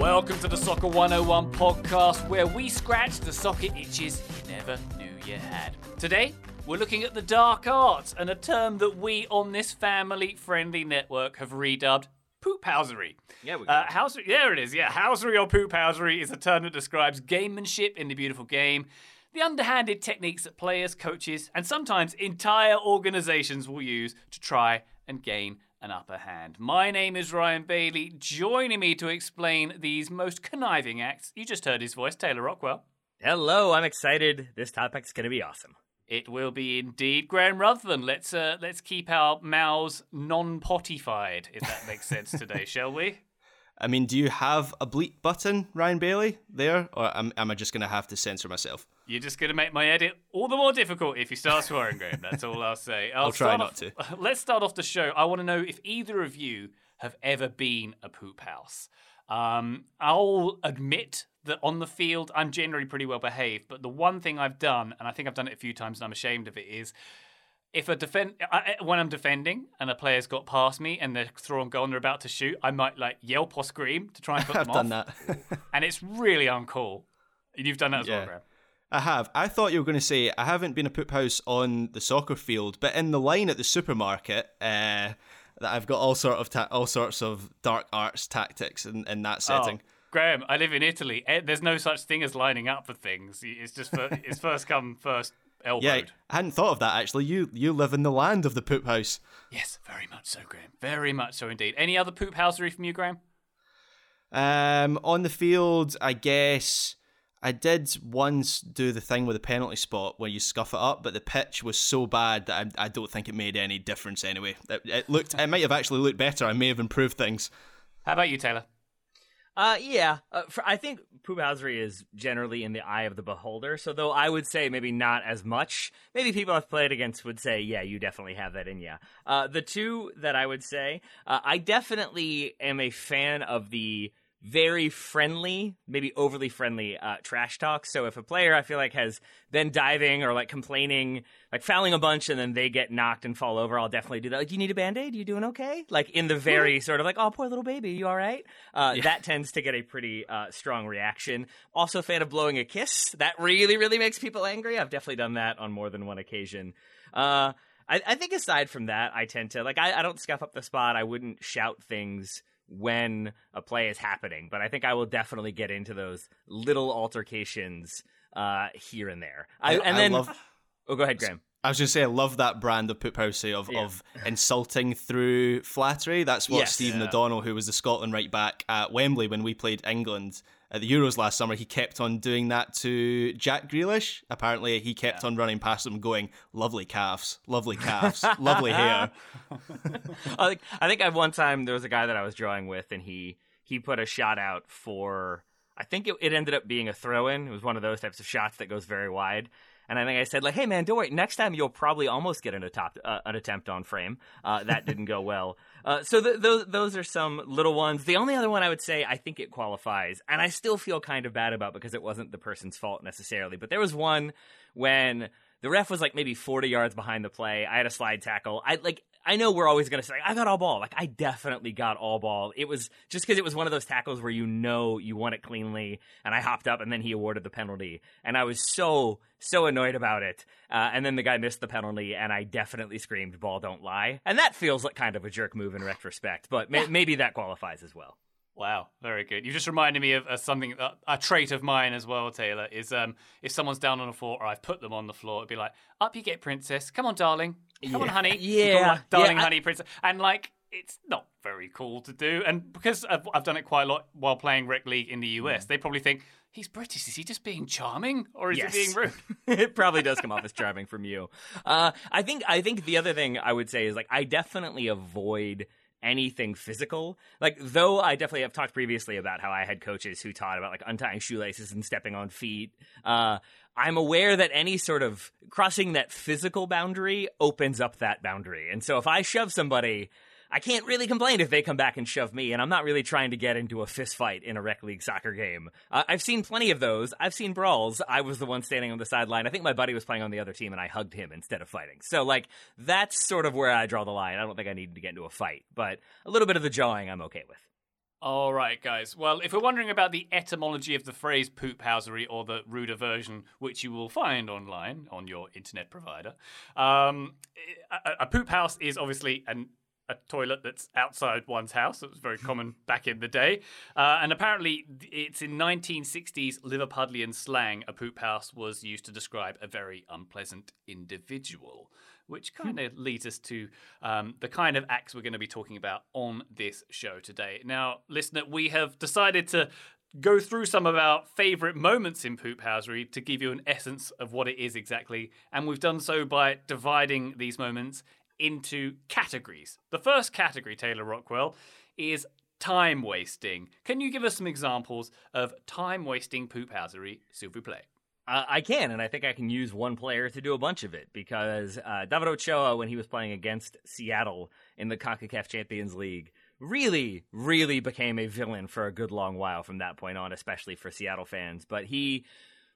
Welcome to the Soccer 101 podcast, where we scratch the soccer itches you never knew you had. Today, we're looking at the dark arts and a term that we on this family-friendly network have redubbed poophousery. Yeah, we got it. Housery, there it is. Yeah, housery or poophousery is a term that describes gamemanship in The Beautiful Game, the underhanded techniques that players, coaches, and sometimes entire organizations will use to try and gain an upper hand. My name is Ryan Bailey. Joining me to explain these most conniving acts, you just heard his voice, Taylor Rockwell. Hello, I'm excited. This topic's going to be awesome. It will be indeed. Graham Ruthven, let's keep our mouths non-pottified, if that makes sense today, shall we? I mean, do you have a bleep button, Ryan Bailey, there? Or am I just going to have to censor myself? You're just going to make my edit all the more difficult if you start swearing, Graham. That's all I'll say. I'll try not to. Let's start off the show. I want to know if either of you have ever been a poop house. I'll admit that on the field, I'm generally pretty well behaved. But the one thing I've done, and I think I've done it a few times and I'm ashamed of it, is when I'm defending and a player's got past me and they're throwing goal and they're about to shoot, I might yelp or scream to try and put them off. I've done that. And it's really uncool. You've done that as well, Graham. I have. I thought you were going to say, I haven't been a poop house on the soccer field, but in the line at the supermarket, that I've got all sorts of dark arts tactics in that setting. Oh. Graham, I live in Italy. There's no such thing as lining up for things. It's just it's first come, first elbowed. Yeah, I hadn't thought of that, actually. You live in the land of the poop house. Yes, very much so, Graham. Very much so indeed. Any other poop housery from you, Graham? On the field, I guess I did once do the thing with the penalty spot where you scuff it up, but the pitch was so bad that I don't think it made any difference anyway. It might have actually looked better. I may have improved things. How about you, Taylor? I think poophousery is generally in the eye of the beholder, so though I would say maybe not as much, maybe people I've played against would say, yeah, you definitely have that in you. The two that I would say, I definitely am a fan of the very friendly, maybe overly friendly trash talk. So if a player I feel like has been diving or complaining, fouling a bunch and then they get knocked and fall over, I'll definitely do that. You need a Band-Aid? You doing okay? In the very sort of oh, poor little baby, you all right? Yeah. That tends to get a pretty strong reaction. Also a fan of blowing a kiss. That really, really makes people angry. I've definitely done that on more than one occasion. I think aside from that, I tend to, I don't scuff up the spot. I wouldn't shout things when a play is happening, but I think I will definitely get into those little altercations here and there. Go ahead, Graham. I was going to say, I love that brand of poophousey of insulting through flattery. That's what Stephen O'Donnell, who was the Scotland right back at Wembley when we played England at the Euros last summer, he kept on doing that to Jack Grealish. Apparently, he kept on running past him going, lovely calves, lovely hair. I think at one time there was a guy that I was drawing with, and he put a shot out for, I think it ended up being a throw-in. It was one of those types of shots that goes very wide. And I think I said, hey, man, don't worry. Next time you'll probably almost get an attempt on frame. That didn't go well. So those are some little ones. The only other one I would say I think it qualifies, and I still feel kind of bad about because it wasn't the person's fault necessarily. But there was one when the ref was maybe 40 yards behind the play. I had a slide tackle. I know we're always going to say, I got all ball. I definitely got all ball. It was just because it was one of those tackles where you won it cleanly, and I hopped up, and then he awarded the penalty. And I was so, so annoyed about it. And then the guy missed the penalty, and I definitely screamed, ball don't lie. And that feels like kind of a jerk move in retrospect, but maybe that qualifies as well. Wow, very good. You just reminded me of something, a trait of mine as well, Taylor, is if someone's down on the floor, or I've put them on the floor, it'd be up you get, princess. Come on, darling. Come on, honey. Yeah. Darling, honey, princess. And, it's not very cool to do. And because I've done it quite a lot while playing rec league in the US, they probably think, he's British. Is he just being charming? Or is he being rude? It probably does come off as charming from you. I think the other thing I would say is, I definitely avoid anything physical. Though I definitely have talked previously about how I had coaches who taught about untying shoelaces and stepping on feet. I'm aware that any sort of crossing that physical boundary opens up that boundary. And so if I shove somebody, I can't really complain if they come back and shove me, and I'm not really trying to get into a fist fight in a rec league soccer game. I've seen plenty of those. I've seen brawls. I was the one standing on the sideline. I think my buddy was playing on the other team, and I hugged him instead of fighting. So, that's sort of where I draw the line. I don't think I needed to get into a fight, but a little bit of the jawing I'm okay with. All right, guys. Well, if we're wondering about the etymology of the phrase poophousery or the ruder version, which you will find online on your internet provider, a poop house is obviously a toilet that's outside one's house. That was very common back in the day. And apparently it's in 1960s Liverpudlian slang, a poop house was used to describe a very unpleasant individual, which kind of leads us to the kind of acts we're going to be talking about on this show today. Now, listener, we have decided to go through some of our favourite moments in poophousery to give you an essence of what it is exactly, and we've done so by dividing these moments into categories. The first category, Taylor Rockwell, is time wasting. Can you give us some examples of time wasting poophousery, s'il vous plaît? I can, and I think I can use one player to do a bunch of it, because David Ochoa, when he was playing against Seattle in the CONCACAF Champions League, really became a villain for a good long while from that point on, especially for Seattle fans. But he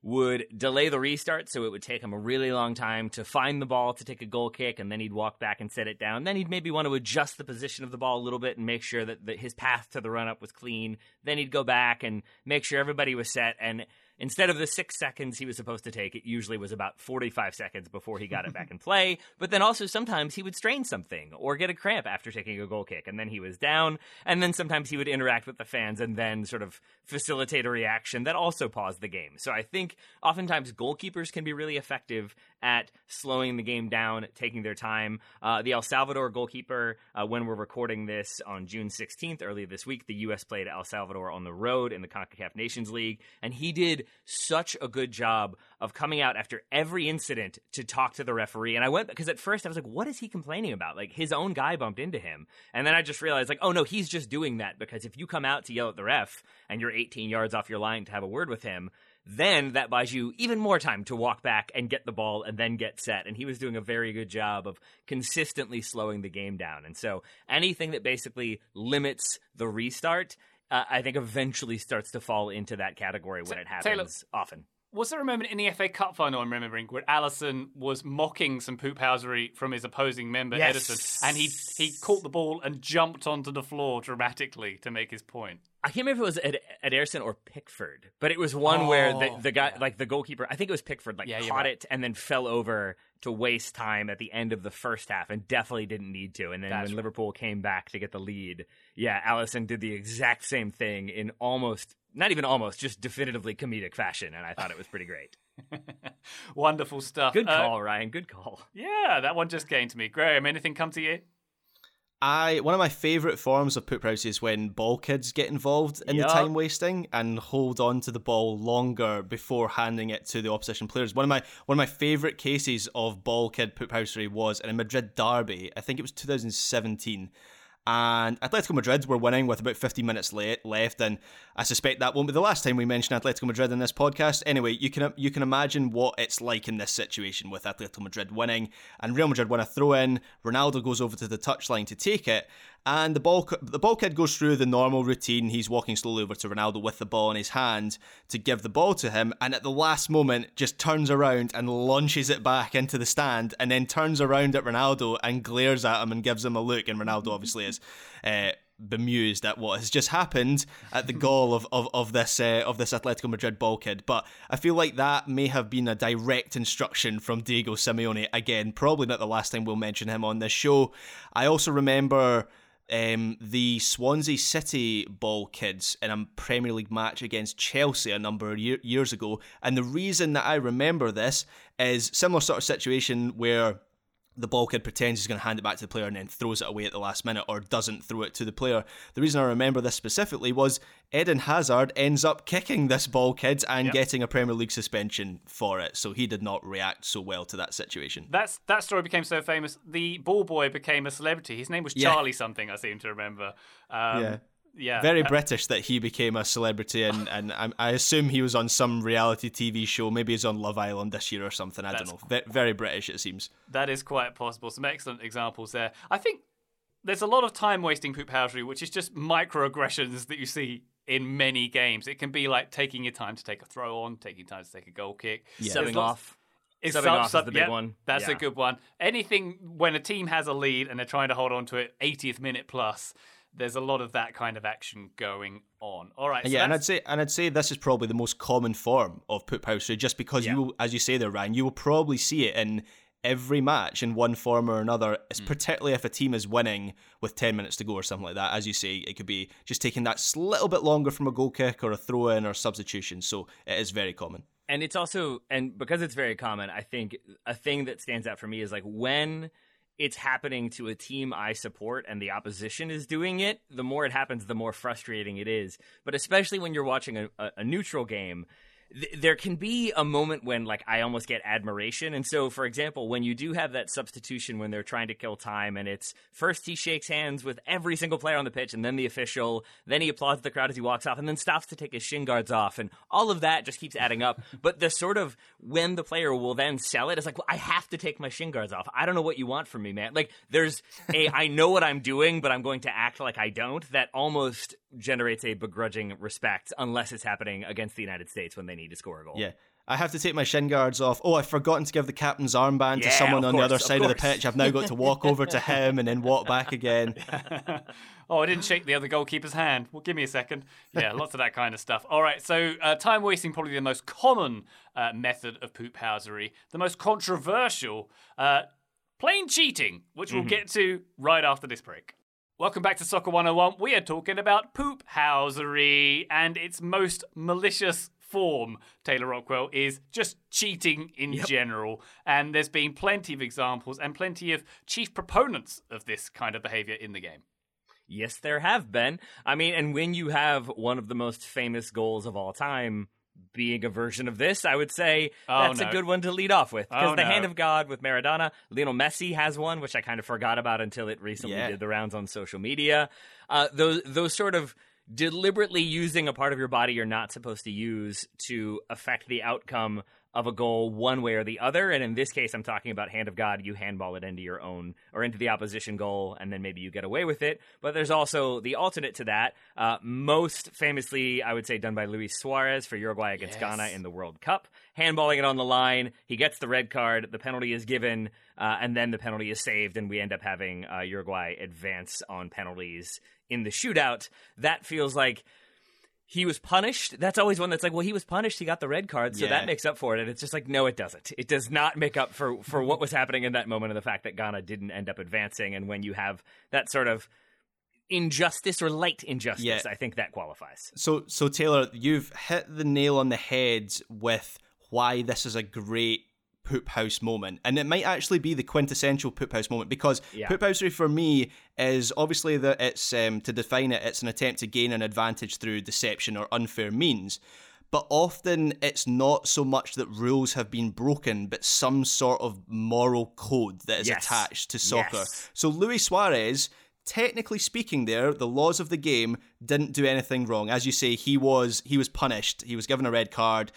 would delay the restart, so it would take him a really long time to find the ball, to take a goal kick, and then he'd walk back and set it down. Then he'd maybe want to adjust the position of the ball a little bit and make sure that his path to the run-up was clean. Then he'd go back and make sure everybody was set, and instead of the 6 seconds he was supposed to take, it usually was about 45 seconds before he got it back in play. But then also sometimes he would strain something or get a cramp after taking a goal kick, and then he was down. And then sometimes he would interact with the fans and then sort of facilitate a reaction that also paused the game. So I think oftentimes goalkeepers can be really effective at slowing the game down, taking their time. The El Salvador goalkeeper, when we're recording this on June 16th, earlier this week, the U.S. played El Salvador on the road in the CONCACAF Nations League, and he did such a good job of coming out after every incident to talk to the referee. And I went, because at first I was like, what is he complaining about? Like, his own guy bumped into him. And then I just realized, like, oh no, he's just doing that because if you come out to yell at the ref and you're 18 yards off your line to have a word with him, then that buys you even more time to walk back and get the ball and then get set. And he was doing a very good job of consistently slowing the game down. And so anything that basically limits the restart, I think eventually starts to fall into that category when it happens, Taylor, often. Was there a moment in the FA Cup final, I'm remembering, where Alisson was mocking some poophousery from his opposing member, yes, Edison, and he caught the ball and jumped onto the floor dramatically to make his point? I can't remember if it was Ederson or Pickford, but it was one where the guy, like the goalkeeper, I think it was Pickford, caught it and then fell over to waste time at the end of the first half and definitely didn't need to. And then when Liverpool came back to get the lead, Alisson did the exact same thing in almost, not even almost, just definitively comedic fashion. And I thought it was pretty great. Wonderful stuff. Good call, Ryan. Good call. Yeah, that one just came to me. Graham, anything come to you? One of my favourite forms of poophouse is when ball kids get involved in the time wasting and hold on to the ball longer before handing it to the opposition players. One of my favourite cases of ball kid poophousery was in a Madrid derby. I think it was 2017. And Atletico Madrid were winning with about 15 minutes left, and I suspect that won't be the last time we mention Atletico Madrid in this podcast. Anyway, you can imagine what it's like in this situation with Atletico Madrid winning, and Real Madrid win a throw-in. Ronaldo goes over to the touchline to take it, and the ball kid goes through the normal routine. He's walking slowly over to Ronaldo with the ball in his hand to give the ball to him, and at the last moment just turns around and launches it back into the stand, and then turns around at Ronaldo and glares at him and gives him a look, and Ronaldo obviously is bemused at what has just happened at the goal of this Atletico Madrid ball kid. But I feel like that may have been a direct instruction from Diego Simeone. Again, probably not the last time we'll mention him on this show. I also remember the Swansea City ball kids in a Premier League match against Chelsea a number of years ago, and the reason that I remember this is similar sort of situation where the ball kid pretends he's going to hand it back to the player and then throws it away at the last minute or doesn't throw it to the player. The reason I remember this specifically was Eden Hazard ends up kicking this ball kid and getting a Premier League suspension for it, so he did not react so well to that situation. That story became so famous, the ball boy became a celebrity. His name was Charlie something, I seem to remember. Very British that he became a celebrity, and I assume he was on some reality TV show. Maybe he's on Love Island this year or something. I don't know. Very British, it seems. That is quite possible. Some excellent examples there. I think there's a lot of time-wasting poophousery, which is just microaggressions that you see in many games. It can be like taking your time to take a throw-on, taking time to take a goal kick. Yeah. Subbing off. Subbing off is the big one. That's a good one. Anything when a team has a lead and they're trying to hold on to it 80th minute plus, there's a lot of that kind of action going on. All right. So yeah, and I'd say this is probably the most common form of put poster, just because you will, as you say there, Ryan, you will probably see it in every match in one form or another, particularly if a team is winning with 10 minutes to go or something like that. As you say, it could be just taking that little bit longer from a goal kick or a throw-in or substitution. So it is very common. And it's also, and because it's very common, I think a thing that stands out for me is like when it's happening to a team I support and the opposition is doing it, the more it happens, the more frustrating it is. But especially when you're watching a neutral game, there can be a moment when, like, I almost get admiration. And so, for example, when you do have that substitution when they're trying to kill time and it's first he shakes hands with every single player on the pitch and then the official, then he applauds the crowd as he walks off and then stops to take his shin guards off. And all of that just keeps adding up. But the sort of when the player will then sell it, it's like, well, I have to take my shin guards off. I don't know what you want from me, man. Like, there's a I know what I'm doing, but I'm going to act like I don't. That almost generates a begrudging respect unless it's happening against the United States when they need to score a goal. Yeah, I have to take my shin guards off. Oh, I've forgotten to give the captain's armband to someone on the other side of the pitch. I've now got to walk over to him and then walk back again. Oh, I didn't shake the other goalkeeper's hand. Well, give me a second. Yeah, lots of that kind of stuff. All right, so time wasting, probably the most common method of poophousery. The most controversial, plain cheating, which we'll get to right after this break. Welcome back to Soccer 101. We are talking about poophousery and its most malicious form, Taylor Rockwell, is just cheating in general. And there's been plenty of examples and plenty of chief proponents of this kind of behavior in the game. Yes, there have been. I mean, and when you have one of the most famous goals of all time being a version of this, I would say that's a good one to lead off with. Because the hand of God with Maradona, Lionel Messi has one, which I kind of forgot about until it recently did the rounds on social media. Those sort of deliberately using a part of your body you're not supposed to use to affect the outcome of a goal one way or the other. And in this case, I'm talking about hand of God. You handball it into your own or into the opposition goal, and then maybe you get away with it. But there's also the alternate to that. Most famously, I would say, done by Luis Suarez for Uruguay against Ghana in the World Cup. Handballing it on the line. He gets the red card. The penalty is given, and then the penalty is saved, and we end up having Uruguay advance on penalties in the shootout. That feels like he was punished. That's always one that's like, well, he was punished. He got the red card, so that makes up for it. And it's just like, no, it doesn't. It does not make up for what was happening in that moment and the fact that Ghana didn't end up advancing. And when you have that sort of injustice or light injustice, I think that qualifies. So Taylor, you've hit the nail on the head with why this is a great poop house moment, and it might actually be the quintessential poop house moment, because poop housery for me is obviously that it's to define it, it's an attempt to gain an advantage through deception or unfair means. But often it's not so much that rules have been broken, but some sort of moral code that is attached to soccer. So Luis Suarez, technically speaking, there the laws of the game didn't do anything wrong. As you say, he was punished. He was given a red card.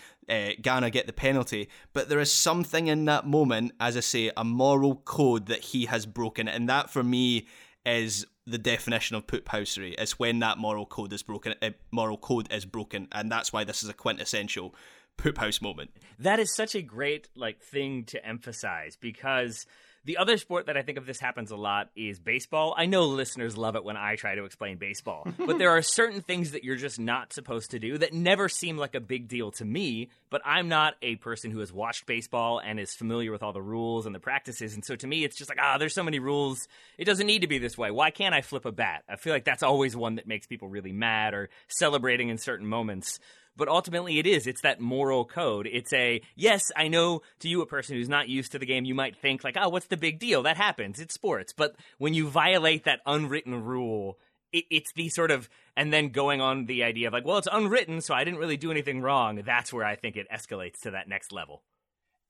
Ghana get the penalty, but there is something in that moment, as I say, a moral code that he has broken, and that for me is the definition of poophousery. It's when that moral code is broken, and that's why this is a quintessential poophouse moment. That is such a great thing to emphasize, because the other sport that I think of this happens a lot is baseball. I know listeners love it when I try to explain baseball, but there are certain things that you're just not supposed to do that never seem like a big deal to me, but I'm not a person who has watched baseball and is familiar with all the rules and the practices. And so to me, it's just like, there's so many rules. It doesn't need to be this way. Why can't I flip a bat? I feel like that's always one that makes people really mad or celebrating in certain moments. But ultimately it is. It's that moral code. It's a, yes, I know to you, a person who's not used to the game, you might think like, what's the big deal? That happens. It's sports. But when you violate that unwritten rule, it's the sort of, and then going on the idea of like, well, it's unwritten, so I didn't really do anything wrong. That's where I think it escalates to that next level.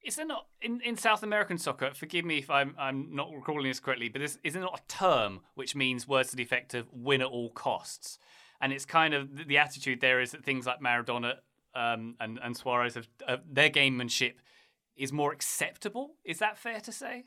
Is there not, in South American soccer, forgive me if I'm not recalling this correctly, but is there not a term which means words to the effect of win at all costs? And it's kind of the attitude there is that things like Maradona and Suarez, have their gamemanship is more acceptable. Is that fair to say,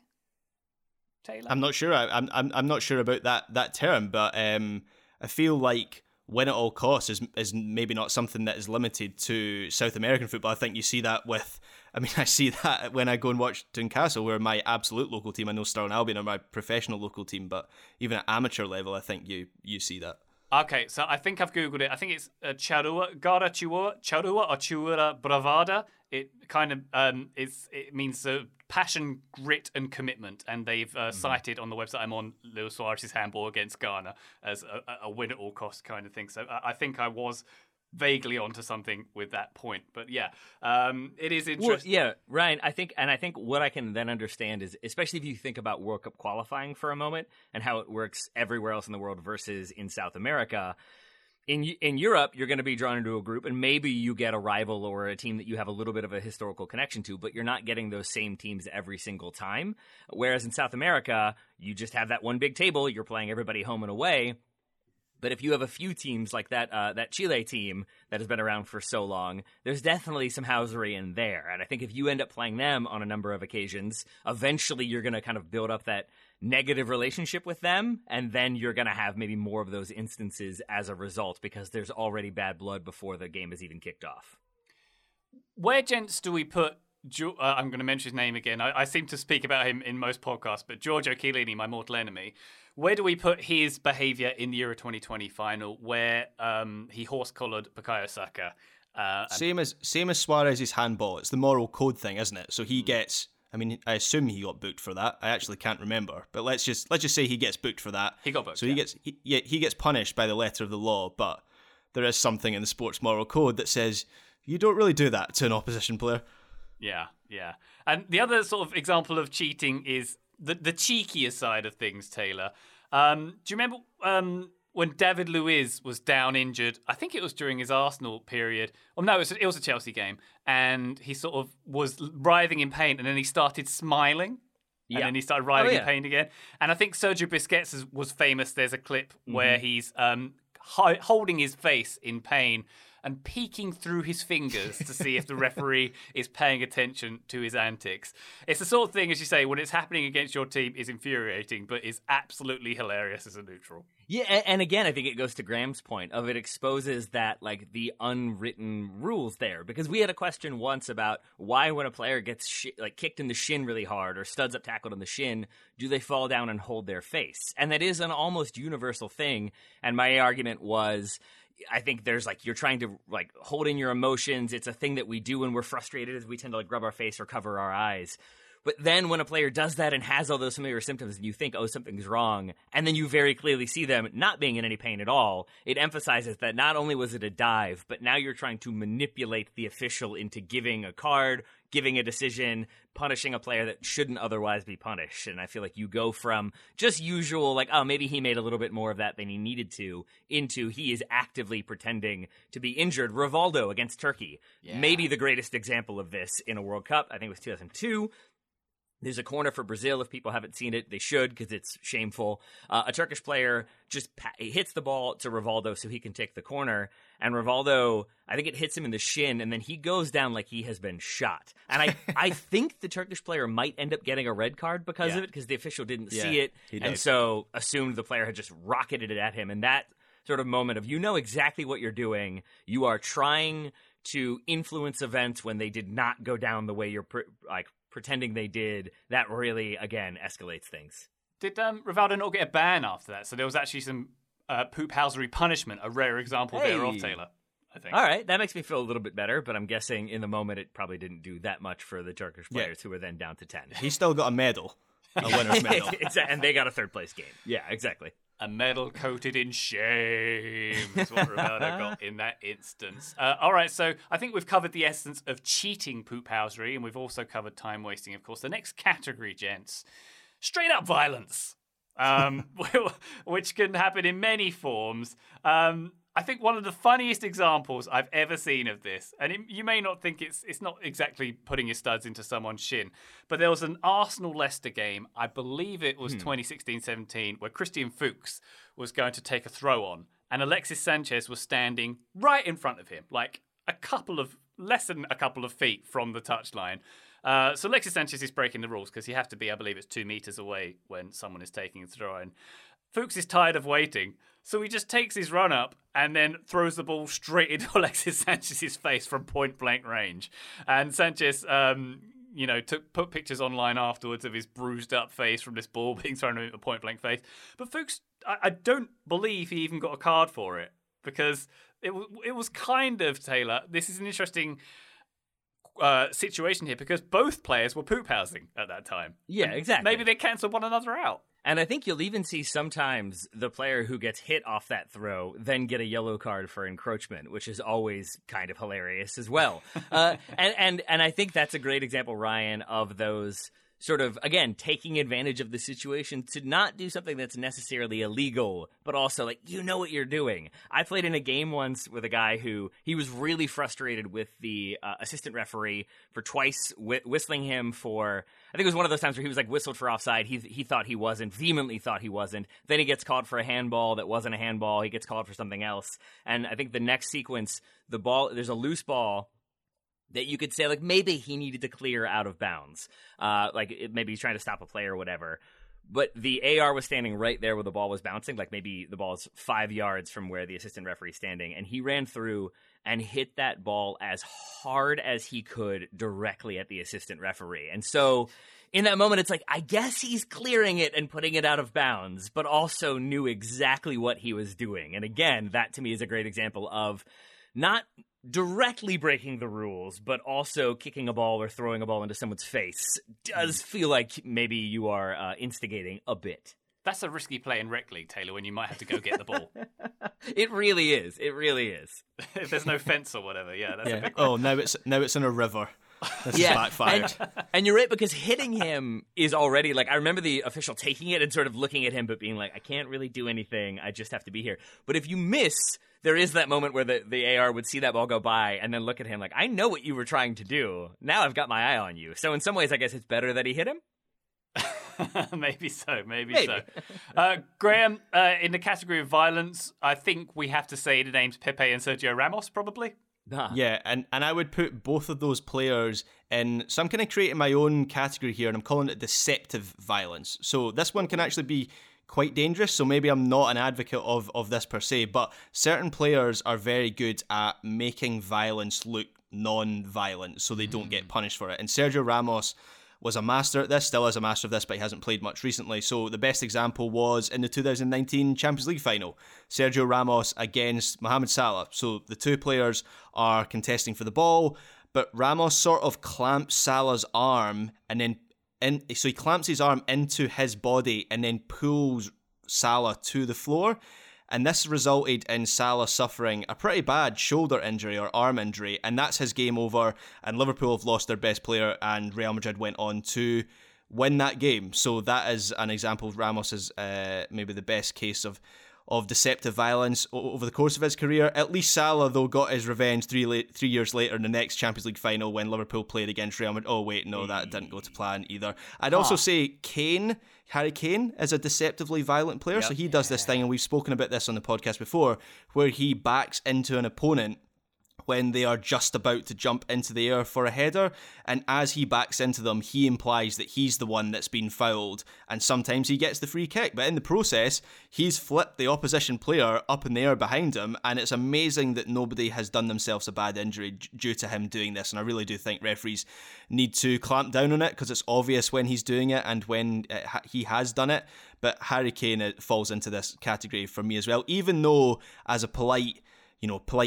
Taylor? I'm not sure. I'm not sure about that term, but I feel like win at all costs is maybe not something that is limited to South American football. I think you see that with, I mean, I see that when I go and watch Duncastle, where my absolute local team, I know Stirling Albion are my professional local team, but even at amateur level, I think you see that. Okay, so I think I've Googled it. I think it's Charrua or Churua Bravada. It kind of it means passion, grit, and commitment. And they've cited on the website I'm on Luis Suarez's handball against Ghana as a win at all costs kind of thing. So I think I was vaguely onto something with that point. But yeah, it is interesting. Well, yeah, Ryan, I think what I can then understand is, especially if you think about World Cup qualifying for a moment and how it works everywhere else in the world versus in South America. In Europe, you're going to be drawn into a group, and maybe you get a rival or a team that you have a little bit of a historical connection to, but you're not getting those same teams every single time. Whereas in South America, you just have that one big table. You're playing everybody home and away. But if you have a few teams like that Chile team that has been around for so long, there's definitely some housery in there. And I think if you end up playing them on a number of occasions, eventually you're going to kind of build up that negative relationship with them, and then you're going to have maybe more of those instances as a result because there's already bad blood before the game is even kicked off. Where, gents, do we put... I'm going to mention his name again. I seem to speak about him in most podcasts, but Giorgio Chiellini, my mortal enemy. Where do we put his behaviour in the Euro 2020 final, where he horse-collared Bukayo Saka? Same as Suarez's handball. It's the moral code thing, isn't it? So he gets... I mean, I assume he got booked for that. I actually can't remember, but let's just say he gets booked for that. He got booked. So he gets punished by the letter of the law, but there is something in the sports moral code that says you don't really do that to an opposition player. Yeah. And the other sort of example of cheating is the cheekier side of things, Taylor. Do you remember when David Luiz was down injured? I think it was during his Arsenal period. Oh, no, it was a Chelsea game. And he sort of was writhing in pain, and then he started smiling. Yeah. And then he started writhing in pain again. And I think Sergio Busquets was famous. There's a clip where he's holding his face in pain and peeking through his fingers to see if the referee is paying attention to his antics. It's the sort of thing, as you say, when it's happening against your team is infuriating, but is absolutely hilarious as a neutral. Yeah, and again, I think it goes to Graham's point of it exposes that, like, the unwritten rules there. Because we had a question once about why when a player gets kicked in the shin really hard or studs up tackled in the shin, do they fall down and hold their face? And that is an almost universal thing. And my argument was... I think there's you're trying to hold in your emotions. It's a thing that we do when we're frustrated, is we tend to rub our face or cover our eyes. But then when a player does that and has all those familiar symptoms and you think, oh, something's wrong, and then you very clearly see them not being in any pain at all, it emphasizes that not only was it a dive, but now you're trying to manipulate the official into giving a card, giving a decision, punishing a player that shouldn't otherwise be punished. And I feel like you go from just usual, oh, maybe he made a little bit more of that than he needed to, into he is actively pretending to be injured. Rivaldo against Turkey, maybe the greatest example of this in a World Cup. I think it was 2002. There's a corner for Brazil. If people haven't seen it, they should, because it's shameful. A Turkish player just hits the ball to Rivaldo so he can take the corner. And Rivaldo, I think it hits him in the shin, and then he goes down like he has been shot. And I think the Turkish player might end up getting a red card because of it, because the official didn't see it. And so assumed the player had just rocketed it at him. And that sort of moment of, you know exactly what you're doing. You are trying to influence events when they did not go down the way you're pretending they did. That really, again, escalates things. Did Rivaldo not get a ban after that? So there was actually some poop-housery punishment, a rare example thereof, Taylor, I think. All right, that makes me feel a little bit better, but I'm guessing in the moment it probably didn't do that much for the Turkish players who were then down to 10. He still got a medal, a winner's medal. And they got a third-place game. Yeah, exactly. A medal coated in shame is what Rivaldo got in that instance. All right, so I think we've covered the essence of cheating poophousery, and we've also covered time wasting, of course. The next category, gents, straight-up violence, which can happen in many forms. I think one of the funniest examples I've ever seen of this, and you may not think it's not exactly putting your studs into someone's shin, but there was an Arsenal-Leicester game, I believe it was 2016-17, where Christian Fuchs was going to take a throw on, and Alexis Sanchez was standing right in front of him, less than a couple of feet from the touchline. So Alexis Sanchez is breaking the rules because you have to be, I believe it's 2 meters away when someone is taking a throw in. Fuchs is tired of waiting, so he just takes his run up and then throws the ball straight into Alexis Sanchez's face from point-blank range. And Sanchez, put pictures online afterwards of his bruised-up face from this ball being thrown into point-blank face. But Fuchs, I don't believe he even got a card for it, because it was kind of, Taylor, this is an interesting situation here, because both players were poop-housing at that time. Yeah, exactly. Maybe they cancelled one another out. And I think you'll even see sometimes the player who gets hit off that throw then get a yellow card for encroachment, which is always kind of hilarious as well. And I think that's a great example, Ryan, of those sort of, again, taking advantage of the situation to not do something that's necessarily illegal, but also, like, you know what you're doing. I played in a game once with a guy who, he was really frustrated with the assistant referee for twice whistling him for, I think it was one of those times where he was, like, whistled for offside. He thought he wasn't, vehemently thought he wasn't. Then he gets called for a handball that wasn't a handball. He gets called for something else. And I think the next sequence, the ball, there's a loose ball that you could say, like, maybe he needed to clear out of bounds. Maybe he's trying to stop a play or whatever. But the AR was standing right there where the ball was bouncing. Like, maybe the ball's 5 yards from where the assistant referee's standing. And he ran through and hit that ball as hard as he could directly at the assistant referee. And so in that moment, it's like, I guess he's clearing it and putting it out of bounds, but also knew exactly what he was doing. And again, that to me is a great example of not directly breaking the rules, but also kicking a ball or throwing a ball into someone's face does feel like maybe you are instigating a bit. That's a risky play in rec league, Taylor, when you might have to go get the ball. It really is. It really is. If there's no fence or whatever, yeah, that's a big one. Oh, now it's in a river. This is backfired. And you're right, because hitting him is already, like, I remember the official taking it and sort of looking at him but being like, I can't really do anything. I just have to be here. But if you miss, there is that moment where the AR would see that ball go by and then look at him like, I know what you were trying to do. Now I've got my eye on you. So in some ways, I guess it's better that he hit him. Maybe so. Graham, in the category of violence, I think we have to say the names Pepe and Sergio Ramos, probably. Yeah, and I would put both of those players in, so I'm kind of creating my own category here, and I'm calling it deceptive violence. So this one can actually be quite dangerous, so maybe I'm not an advocate of this per se, but certain players are very good at making violence look non-violent, so they don't get punished for it. And Sergio Ramos was a master at this, still is a master of this, but he hasn't played much recently. So the best example was in the 2019 Champions League final, Sergio Ramos against Mohamed Salah. So the two players are contesting for the ball, but Ramos sort of clamps Salah's arm, so he clamps his arm into his body and then pulls Salah to the floor. And this resulted in Salah suffering a pretty bad shoulder injury or arm injury, and that's his game over, and Liverpool have lost their best player, and Real Madrid went on to win that game. So that is an example of Ramos's maybe the best case of deceptive violence over the course of his career. At least Salah, though, got his revenge three years later in the next Champions League final when Liverpool played against Real Madrid. Oh, wait, no, that didn't go to plan either. I'd also say Harry Kane is a deceptively violent player, so he does this thing, and we've spoken about this on the podcast before, where he backs into an opponent when they are just about to jump into the air for a header, and as he backs into them, he implies that he's the one that's been fouled, and sometimes he gets the free kick, but in the process, he's flipped the opposition player up in the air behind him, and it's amazing that nobody has done themselves a bad injury due to him doing this, and I really do think referees need to clamp down on it, because it's obvious when he's doing it and when he has done it, but Harry Kane falls into this category for me as well, even though as a polite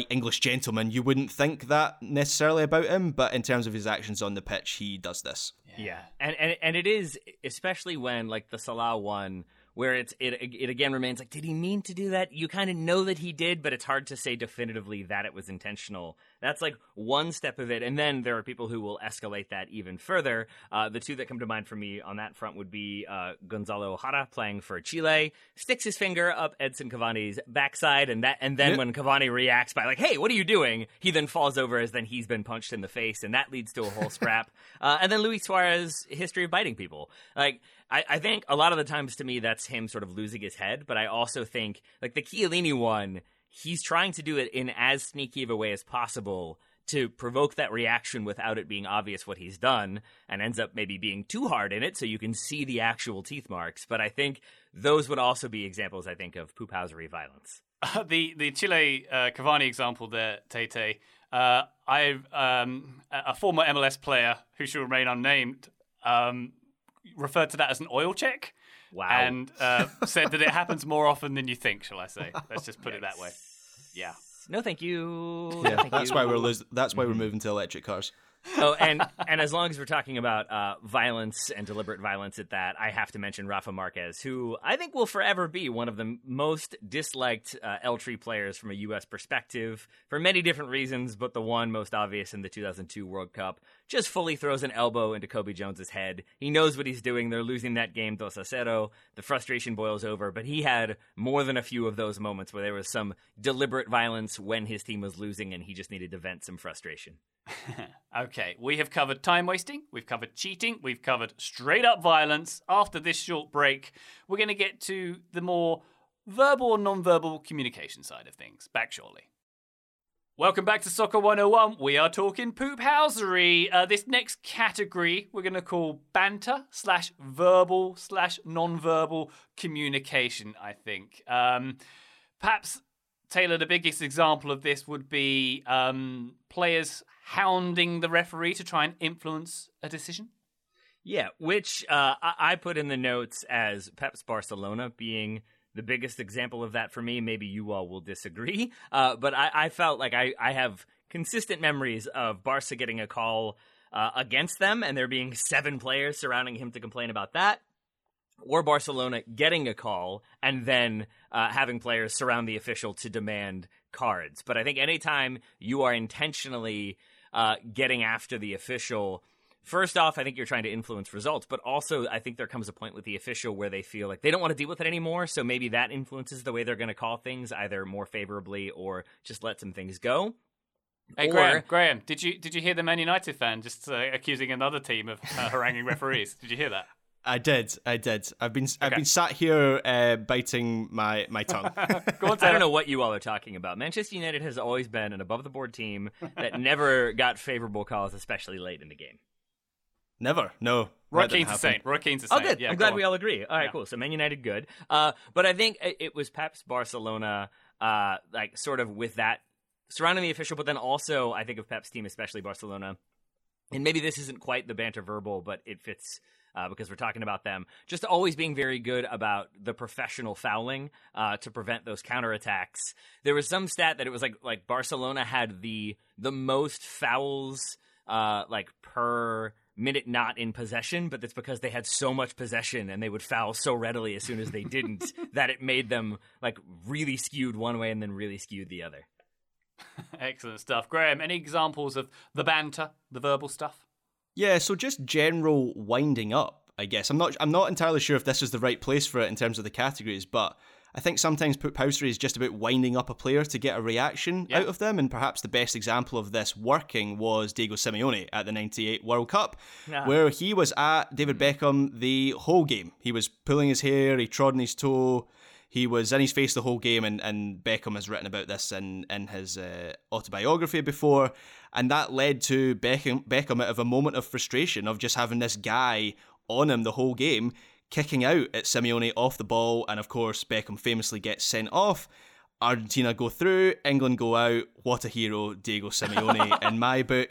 English gentleman, you wouldn't think that necessarily about him, but in terms of his actions on the pitch, he does this. Yeah. And it is, especially when, like, the Salah one, where it again remains like, did he mean to do that? You kind of know that he did, but it's hard to say definitively that it was intentional. That's like one step of it, and then there are people who will escalate that even further. The two that come to mind for me on that front would be Gonzalo Jara playing for Chile, sticks his finger up Edson Cavani's backside, and then when Cavani reacts by like, "Hey, what are you doing?" He then falls over as then he's been punched in the face, and that leads to a whole scrap. And then Luis Suarez, history of biting people. Like I think a lot of the times to me that's him sort of losing his head, but I also think like the Chiellini one. he's trying to do it in as sneaky of a way as possible to provoke that reaction without it being obvious what he's done, and ends up maybe being too hard in it so you can see the actual teeth marks. But I think those would also be examples, I think, of poophousery violence. The Chile Cavani example there, Tete, a former MLS player who shall remain unnamed referred to that as an oil check. Wow. And said that it happens more often than you think, shall I say. Wow. Let's just put it that way. Yeah. No, thank you. Yeah, that's why we're moving to electric cars. Oh, and as long as we're talking about violence and deliberate violence at that, I have to mention Rafa Marquez, who I think will forever be one of the most disliked El Tri players from a U.S. perspective for many different reasons, but the one most obvious in the 2002 World Cup just fully throws an elbow into Kobe Jones's head. He knows what he's doing. They're losing that game 2-0. The frustration boils over, but he had more than a few of those moments where there was some deliberate violence when his team was losing and he just needed to vent some frustration. Okay, we have covered time wasting, we've covered cheating, we've covered straight up violence. After this short break, we're going to get to the more verbal or non-verbal communication side of things. Back shortly. Welcome back to Soccer 101. We are talking poophousery. This next category we're going to call banter/verbal/non-verbal communication, I think. Perhaps, Taylor, the biggest example of this would be players hounding the referee to try and influence a decision. Yeah, which I put in the notes as Pep's Barcelona being the biggest example of that for me. Maybe you all will disagree, but I felt like I have consistent memories of Barca getting a call against them and there being 7 players surrounding him to complain about that, or Barcelona getting a call and then having players surround the official to demand cards. But I think anytime you are intentionally getting after the official, first off, I think you're trying to influence results, but also I think there comes a point with the official where they feel like they don't want to deal with it anymore, so maybe that influences the way they're going to call things, either more favorably or just let some things go. Hey, Graham, did you hear the Man United fan just accusing another team of haranguing referees? Did you hear that? I did. I've been sat here biting my tongue. I don't know what you all are talking about. Manchester United has always been an above-the-board team that never got favorable calls, especially late in the game. Never, no. Roy Keane's a saint. Oh, good. Yeah, I'm glad we all agree. All right, cool. So Man United, good. But I think it was Pep's Barcelona, like sort of with that surrounding the official. But then also, I think of Pep's team, especially Barcelona, and maybe this isn't quite the banter verbal, but it fits because we're talking about them. Just always being very good about the professional fouling to prevent those counterattacks. There was some stat that it was like Barcelona had the most fouls like per minute not in possession, but that's because they had so much possession and they would foul so readily as soon as they didn't that it made them like really skewed one way and then really skewed the other. Excellent stuff. Graham, any examples of the banter, the verbal stuff? Yeah, so just general winding up, I guess. I'm not entirely sure if this is the right place for it in terms of the categories, but I think sometimes poophousery is just about winding up a player to get a reaction out of them, and perhaps the best example of this working was Diego Simeone at the 98 World Cup, where he was at David Beckham the whole game. He was pulling his hair, he trod on his toe, he was in his face the whole game, and Beckham has written about this in his autobiography before, and that led to Beckham out of a moment of frustration of just having this guy on him the whole game, kicking out at Simeone off the ball, and of course Beckham famously gets sent off. Argentina go through, England go out. What a hero, Diego Simeone in my book.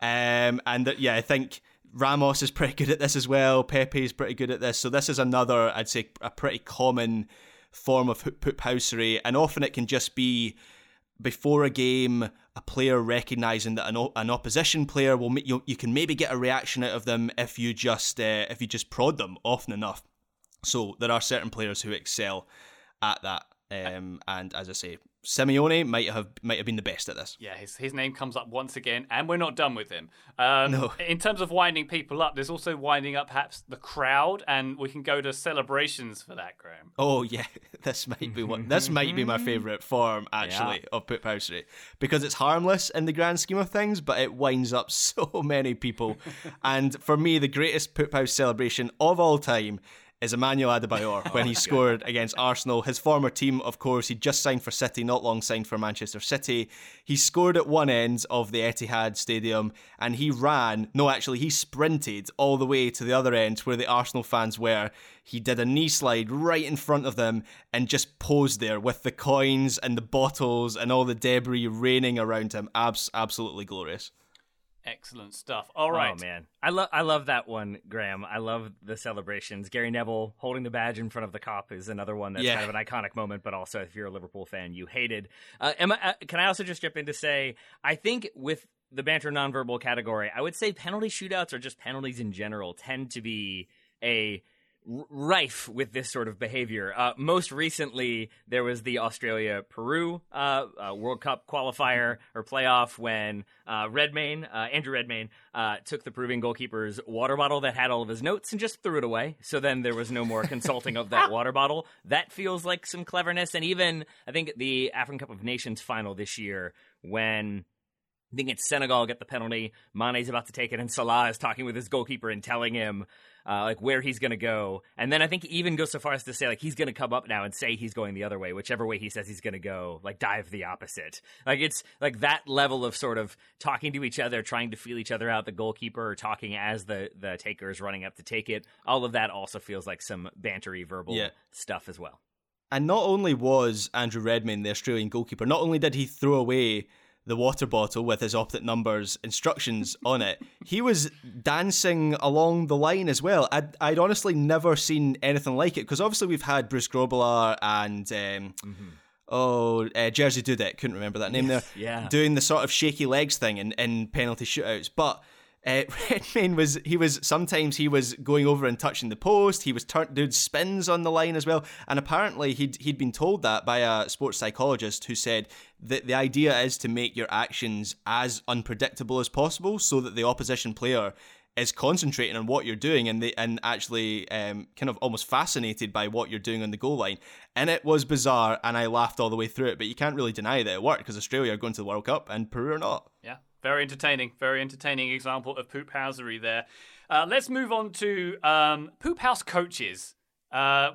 I think Ramos is pretty good at this as well. Pepe is pretty good at this. So this is another, I'd say, a pretty common form of poophousery, and often it can just be before a game, a player recognizing that an opposition player will you can maybe get a reaction out of them if you just prod them often enough. So there are certain players who excel at that, and as I say, Simeone might have been the best at this. Yeah, his name comes up once again, and we're not done with him. No. In terms of winding people up, there's also winding up perhaps the crowd, and we can go to celebrations for that, Graham. Oh yeah, this might be my favourite form actually of poophousery, because it's harmless in the grand scheme of things, but it winds up so many people. And for me, the greatest poophouse celebration of all time is Emmanuel Adebayor when he scored against Arsenal. His former team, of course, he'd just signed for City, not long signed for Manchester City. He scored at one end of the Etihad Stadium and he sprinted all the way to the other end where the Arsenal fans were. He did a knee slide right in front of them and just posed there with the coins and the bottles and all the debris raining around him. Absolutely glorious. Excellent stuff. All right. Oh, man. I love that one, Graham. I love the celebrations. Gary Neville holding the badge in front of the cop is another one that's kind of an iconic moment, but also if you're a Liverpool fan, you hated. Emma, can I also just jump in to say, I think with the banter nonverbal category, I would say penalty shootouts or just penalties in general tend to be rife with this sort of behavior. Most recently, there was the Australia-Peru World Cup qualifier or playoff when Andrew Redmayne took the Peruvian goalkeeper's water bottle that had all of his notes and just threw it away. So then there was no more consulting of that water bottle. That feels like some cleverness. And even, I think, the African Cup of Nations final this year when... I think it's Senegal get the penalty. Mane's about to take it, and Salah is talking with his goalkeeper and telling him where he's going to go. And then I think he even goes so far as to say he's going to come up now and say he's going the other way, whichever way he says he's going to go, dive the opposite. It's that level of sort of talking to each other, trying to feel each other out. The goalkeeper talking as the taker is running up to take it. All of that also feels like some bantery verbal stuff as well. And not only was Andrew Redmayne the Australian goalkeeper, not only did he throw away the water bottle with his optic numbers instructions on it, he was dancing along the line as well. I'd honestly never seen anything like it, because obviously we've had Bruce Grobbelaar and Jerzy Dudek, couldn't remember that name doing the sort of shaky legs thing in penalty shootouts, but Redmayne was sometimes going over and touching the post. He was doing spins on the line as well, and apparently he'd been told that by a sports psychologist who said that the idea is to make your actions as unpredictable as possible, so that the opposition player is concentrating on what you're doing and actually kind of almost fascinated by what you're doing on the goal line. And it was bizarre, and I laughed all the way through it. But you can't really deny that it worked, because Australia are going to the World Cup and Peru are not. Yeah. Very entertaining example of poophousery there. Let's move on to poophouse coaches.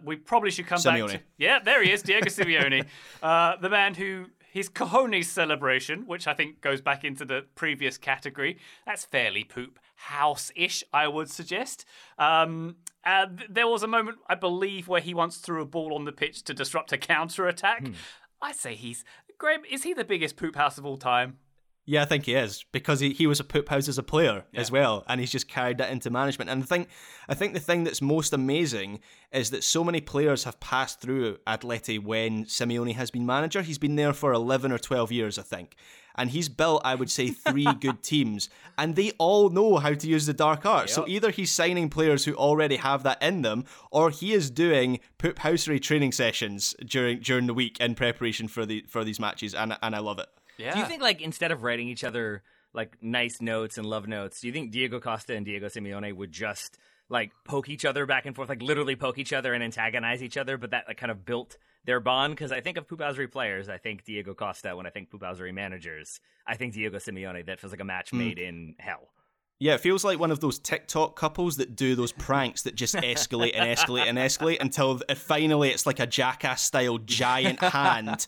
We probably should come Simeone. Back to... Yeah, there he is, Diego Simeone. The man who... His cojones celebration, which I think goes back into the previous category. That's fairly poophouse-ish, I would suggest. There was a moment, I believe, where he once threw a ball on the pitch to disrupt a counter-attack. I'd say Graham, is he the biggest poophouse of all time? Yeah, I think he is, because he was a poop house as a player as well, and he's just carried that into management. And I think the thing that's most amazing is that so many players have passed through Atleti when Simeone has been manager. He's been there for 11 or 12 years, I think. And he's built, I would say, 3 good teams. And they all know how to use the dark arts. Yep. So either he's signing players who already have that in them, or he is doing poophousery training sessions during the week in preparation for these matches. And I love it. Yeah. Do you think, instead of writing each other, nice notes and love notes, do you think Diego Costa and Diego Simeone would just, poke each other back and forth, literally poke each other and antagonize each other, but that, kind of built their bond? Because I think of poophousery players, I think Diego Costa. When I think poophousery managers, I think Diego Simeone. That feels like a match made in hell. Yeah, it feels like one of those TikTok couples that do those pranks that just escalate and escalate and escalate until finally it's like a Jackass-style giant hand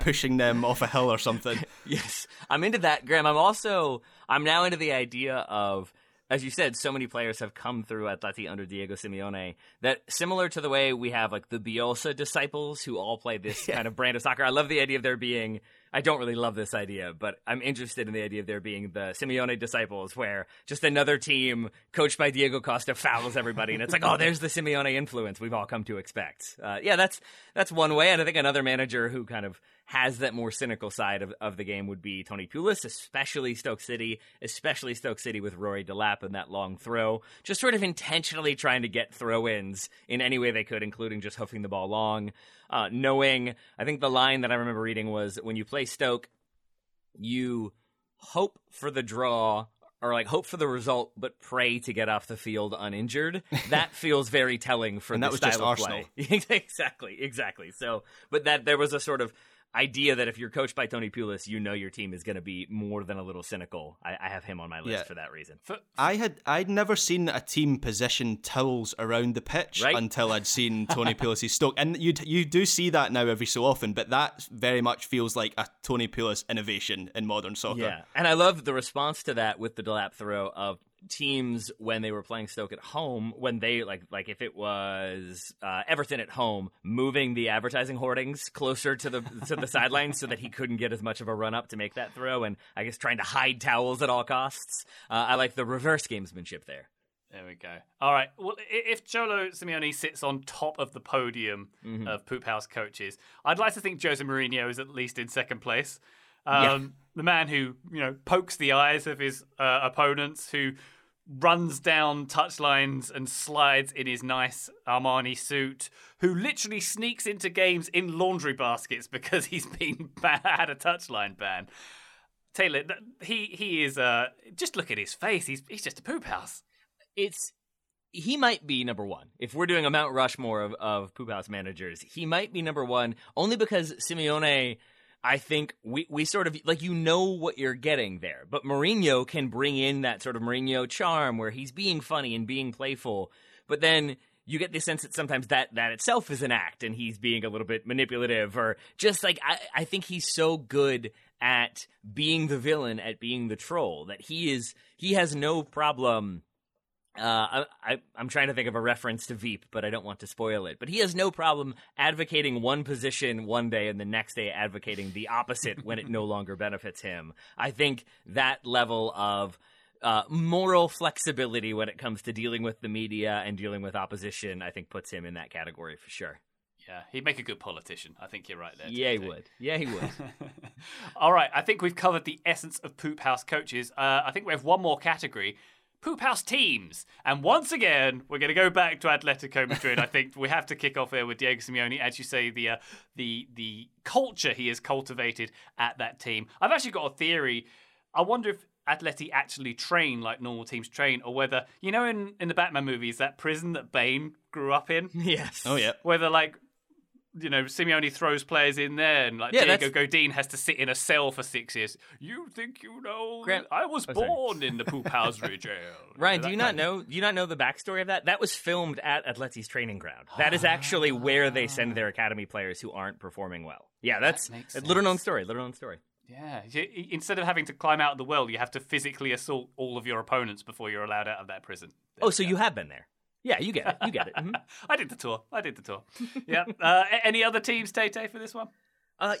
pushing them off a hill or something. Yes, I'm into that, Graham. I'm now into the idea of, as you said, so many players have come through Atleti under Diego Simeone that, similar to the way we have the Bielsa disciples who all play this kind of brand of soccer. I love the idea of there being, I don't really love this idea, but I'm interested in the idea of there being the Simeone disciples, where just another team coached by Diego Costa fouls everybody and it's like, oh, there's the Simeone influence we've all come to expect. That's one way. And I think another manager who kind of has that more cynical side of the game would be Tony Pulis, especially Stoke City with Rory De Lapp and that long throw, just sort of intentionally trying to get throw-ins in any way they could, including just hoofing the ball long, knowing, I think the line that I remember reading was, when you play Stoke, you hope for the draw, or hope for the result, but pray to get off the field uninjured. That feels very telling for the style of play. And that was just Arsenal. Exactly. So, but that there was a sort of idea that if you're coached by Tony Pulis, you know your team is going to be more than a little cynical. I have him on my list for that reason. I'd never seen a team position towels around the pitch until I'd seen Tony Pulis' Stoke, and you do see that now every so often. But that very much feels like a Tony Pulis innovation in modern soccer. Yeah, and I love the response to that with the Delap throw of teams when they were playing Stoke at home, when they like if it was Everton at home, moving the advertising hoardings closer to the sidelines so that he couldn't get as much of a run up to make that throw, and I guess trying to hide towels at all costs. I like the reverse gamesmanship there. There we go. All right. Well, if Cholo Simeone sits on top of the podium of Poop House coaches, I'd like to think Jose Mourinho is at least in second place. The man who, pokes the eyes of his opponents, who runs down touchlines and slides in his nice Armani suit, who literally sneaks into games in laundry baskets because he's been had a touchline ban. Taylor, he is just look at his face. He's just a poop house. He might be number one. If we're doing a Mount Rushmore of poop house managers, he might be number one only because Simeone. I think we sort of, you know what you're getting there. But Mourinho can bring in that sort of Mourinho charm where he's being funny and being playful. But then you get the sense that sometimes that itself is an act and he's being a little bit manipulative or just I think he's so good at being the villain, at being the troll, that he has no problem. I'm trying to think of a reference to Veep, but I don't want to spoil it. But he has no problem advocating one position one day and the next day advocating the opposite when it no longer benefits him. I think that level of moral flexibility when it comes to dealing with the media and dealing with opposition, I think puts him in that category for sure. Yeah, he'd make a good politician. I think you're right there. Yeah, he would. Yeah, he would. All right, I think we've covered the essence of Poop House coaches. I think we have one more category. Poop House teams. And once again, we're going to go back to Atletico Madrid. I think we have to kick off here with Diego Simeone. As you say, the culture he has cultivated at that team. I've actually got a theory. I wonder if Atleti actually train like normal teams train, or whether, in the Batman movies, that prison that Bane grew up in? Yes. Oh, yeah. Whether, Simeone throws players in there, and Diego Godin has to sit in a cell for 6 years. You think you know? I was born in the Poop House jail. Ryan, do you not know the backstory of that? That was filmed at Atleti's training ground. That is actually where they send their academy players who aren't performing well. Yeah, that's a little known story. Yeah, instead of having to climb out of the well, you have to physically assault all of your opponents before you're allowed out of that prison. So you have been there. Yeah, you get it. Mm-hmm. I did the tour. Yeah. Any other teams, Tay-Tay, for this one?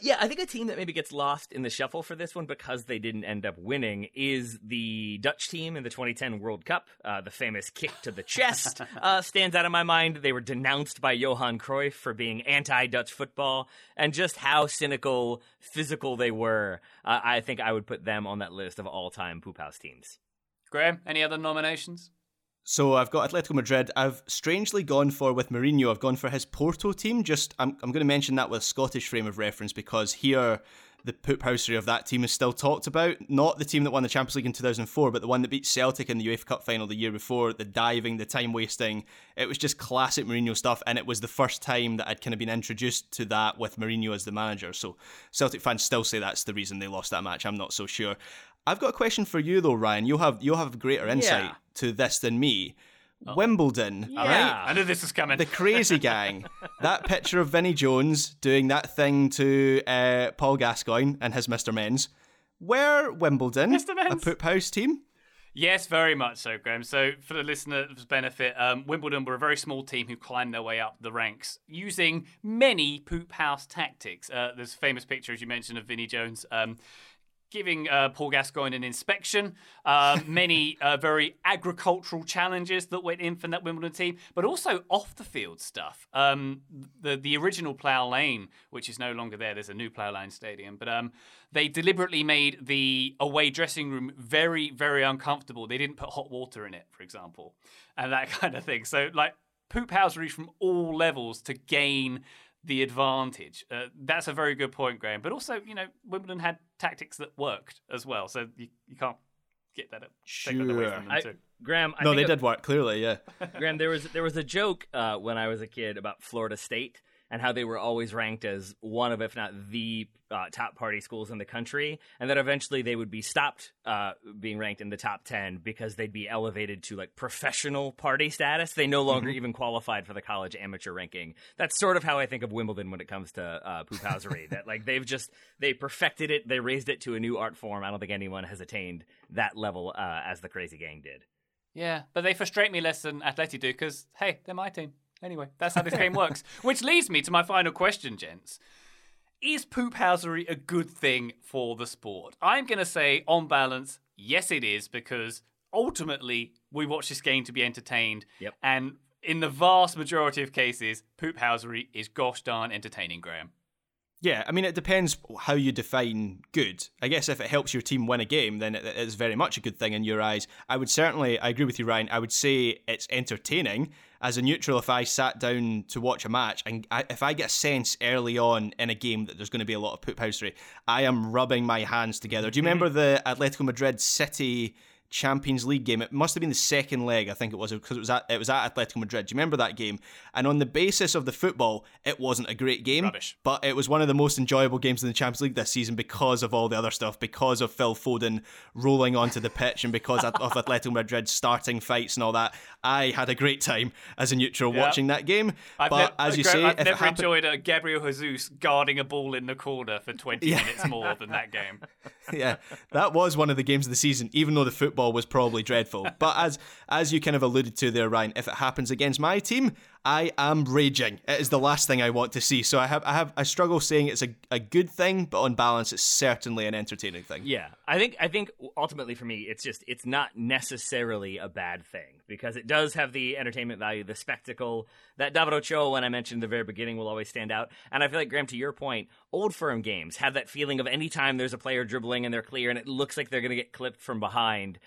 Yeah, I think a team that maybe gets lost in the shuffle for this one because they didn't end up winning is the Dutch team in the 2010 World Cup. The famous kick to the chest stands out in my mind. They were denounced by Johan Cruyff for being anti-Dutch football, and just how cynical, physical they were. I think I would put them on that list of all-time Poop House teams. Graham, any other nominations? So I've got Atletico Madrid. I've strangely gone for, with Mourinho, I've gone for his Porto team. I'm going to mention that with a Scottish frame of reference because here the poophousery of that team is still talked about. Not the team that won the Champions League in 2004, but the one that beat Celtic in the UEFA Cup final the year before, the diving, the time-wasting. It was just classic Mourinho stuff, and it was the first time that I'd kind of been introduced to that with Mourinho as the manager. So Celtic fans still say that's the reason they lost that match. I'm not so sure. I've got a question for you, though, Ryan. You'll have greater insight to this than me. Oh. Wimbledon, right? I knew this was coming. The crazy gang. That picture of Vinnie Jones doing that thing to Paul Gascoigne and his Mr. Men's. Were Wimbledon a poop house team? Yes, very much so, Graham. So for the listener's benefit, Wimbledon were a very small team who climbed their way up the ranks using many poop house tactics. There's a famous picture, as you mentioned, of Vinnie Jones giving Paul Gascoigne an inspection, many very agricultural challenges that went in for that Wimbledon team, but also off-the-field stuff. The original Plough Lane, which is no longer there, there's a new Plough Lane stadium, but they deliberately made the away dressing room very, very uncomfortable. They didn't put hot water in it, for example, and that kind of thing. So, poop housery from all levels to gain the advantage. That's a very good point, Graham. But also, Wimbledon had tactics that worked as well. So you can't get that up. Sure. Take that away from them too. Graham, they did work, clearly, yeah. Graham, there was a joke when I was a kid about Florida State. and how they were always ranked as one of, if not the top party schools in the country, and that eventually they would be stopped being ranked in the top 10 because they'd be elevated to like professional party status. They no longer even qualified for the college amateur ranking. That's sort of how I think of Wimbledon when it comes to poophousery, that like they've just, they perfected it. They raised it to a new art form. I don't think anyone has attained that level as the Crazy Gang did. Yeah, but they frustrate me less than Atleti do because, hey, they're my team. Anyway, that's how this game works. Which leads me to my final question, gents. Is poophousery a good thing for the sport? I'm going to say, on balance, yes it is, because ultimately we watch this game to be entertained. Yep. And in the vast majority of cases, poophousery is gosh darn entertaining, Graham. Yeah, I mean, it depends how you define good. I guess if it helps your team win a game, then it's very much a good thing in your eyes. I would certainly, I agree with you, Ryan, I would say it's entertaining. As a neutral, if I sat down to watch a match, and if I get a sense early on in a game that there's going to be a lot of poophousery, I am rubbing my hands together. Do you remember the Atletico Madrid City Champions League game? It must have been the second leg, I think it was, because it was at Atletico Madrid. Do you remember that game? And on the basis of the football, it wasn't a great game. Rubbish. But it was one of the most enjoyable games in the Champions League this season because of all the other stuff, because of Phil Foden rolling onto the pitch and because of Atletico Madrid starting fights and all that. I had a great time as a neutral watching that game. I've never enjoyed a Gabriel Jesus guarding a ball in the corner for 20 minutes more than that game. Yeah, that was one of the games of the season, even though the football was probably dreadful. But as you kind of alluded to there, Ryan, if it happens against my team, I am raging. It is the last thing I want to see. So I struggle saying it's a good thing, but on balance, it's certainly an entertaining thing. Yeah, I think ultimately for me, it's not necessarily a bad thing because it does have the entertainment value, the spectacle that David Ochoa, when I mentioned at the very beginning, will always stand out. And I feel like, Graham, to your point, Old Firm games have that feeling of any time there's a player dribbling and they're clear and it looks like they're going to get clipped from behind.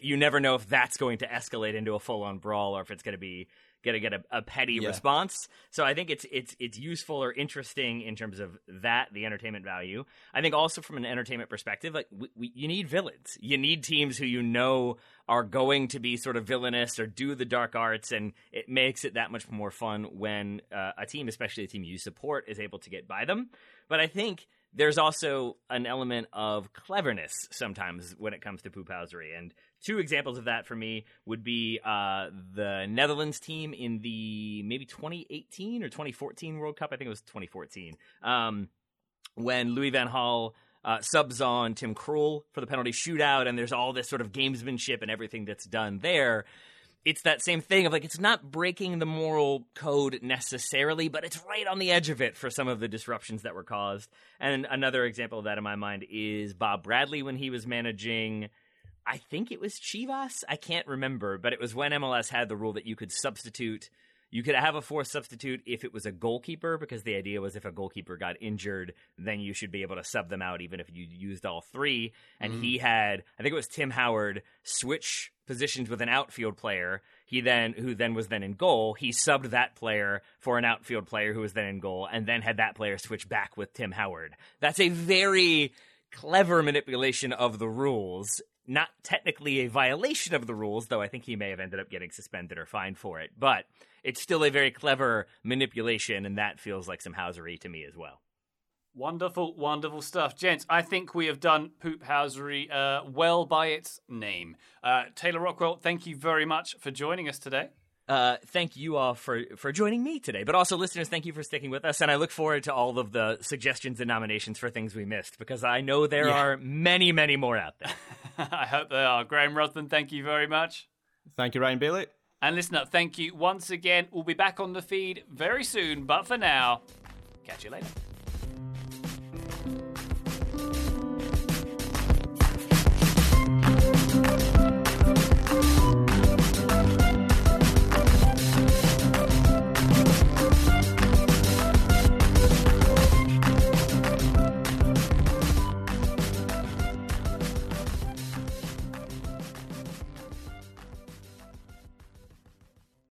You never know if that's going to escalate into a full-on brawl or if it's going to be get a petty response. So I think it's useful or interesting in terms of that, the entertainment value. I think also from an entertainment perspective, like you need villains. You need teams who you know are going to be sort of villainous or do the dark arts, and it makes it that much more fun when a team, especially a team you support, is able to get by them. But I think there's also an element of cleverness sometimes when it comes to poophousery. And two examples of that for me would be the Netherlands team in the maybe 2018 or 2014 World Cup. I think it was 2014. When Louis van Gaal subs on Tim Krul for the penalty shootout, and there's all this sort of gamesmanship and everything that's done there. It's that same thing of like, it's not breaking the moral code necessarily, but it's right on the edge of it for some of the disruptions that were caused. And another example of that in my mind is Bob Bradley when he was managing, I think it was Chivas. I can't remember, but it was when MLS had the rule that you could substitute. You could have a fourth substitute if it was a goalkeeper, because the idea was if a goalkeeper got injured, then you should be able to sub them out even if you used all three. And he had, I think it was Tim Howard, switch positions with an outfield player. Who then was then in goal. He subbed that player for an outfield player who was then in goal, and then had that player switch back with Tim Howard. That's a very clever manipulation of the rules. Not technically a violation of the rules, though I think he may have ended up getting suspended or fined for it. But it's still a very clever manipulation, and that feels like some housery to me as well. Wonderful, wonderful stuff. Gents, I think we have done poophousery well by its name. Taylor Rockwell, thank you very much for joining us today. Thank you all for joining me today. But also, listeners, thank you for sticking with us. And I look forward to all of the suggestions and nominations for things we missed, because I know there are many, many more out there. I hope they are. Graham Ruthven, thank you very much. Thank you, Ryan Bailey. And listener, thank you once again. We'll be back on the feed very soon. But for now, catch you later.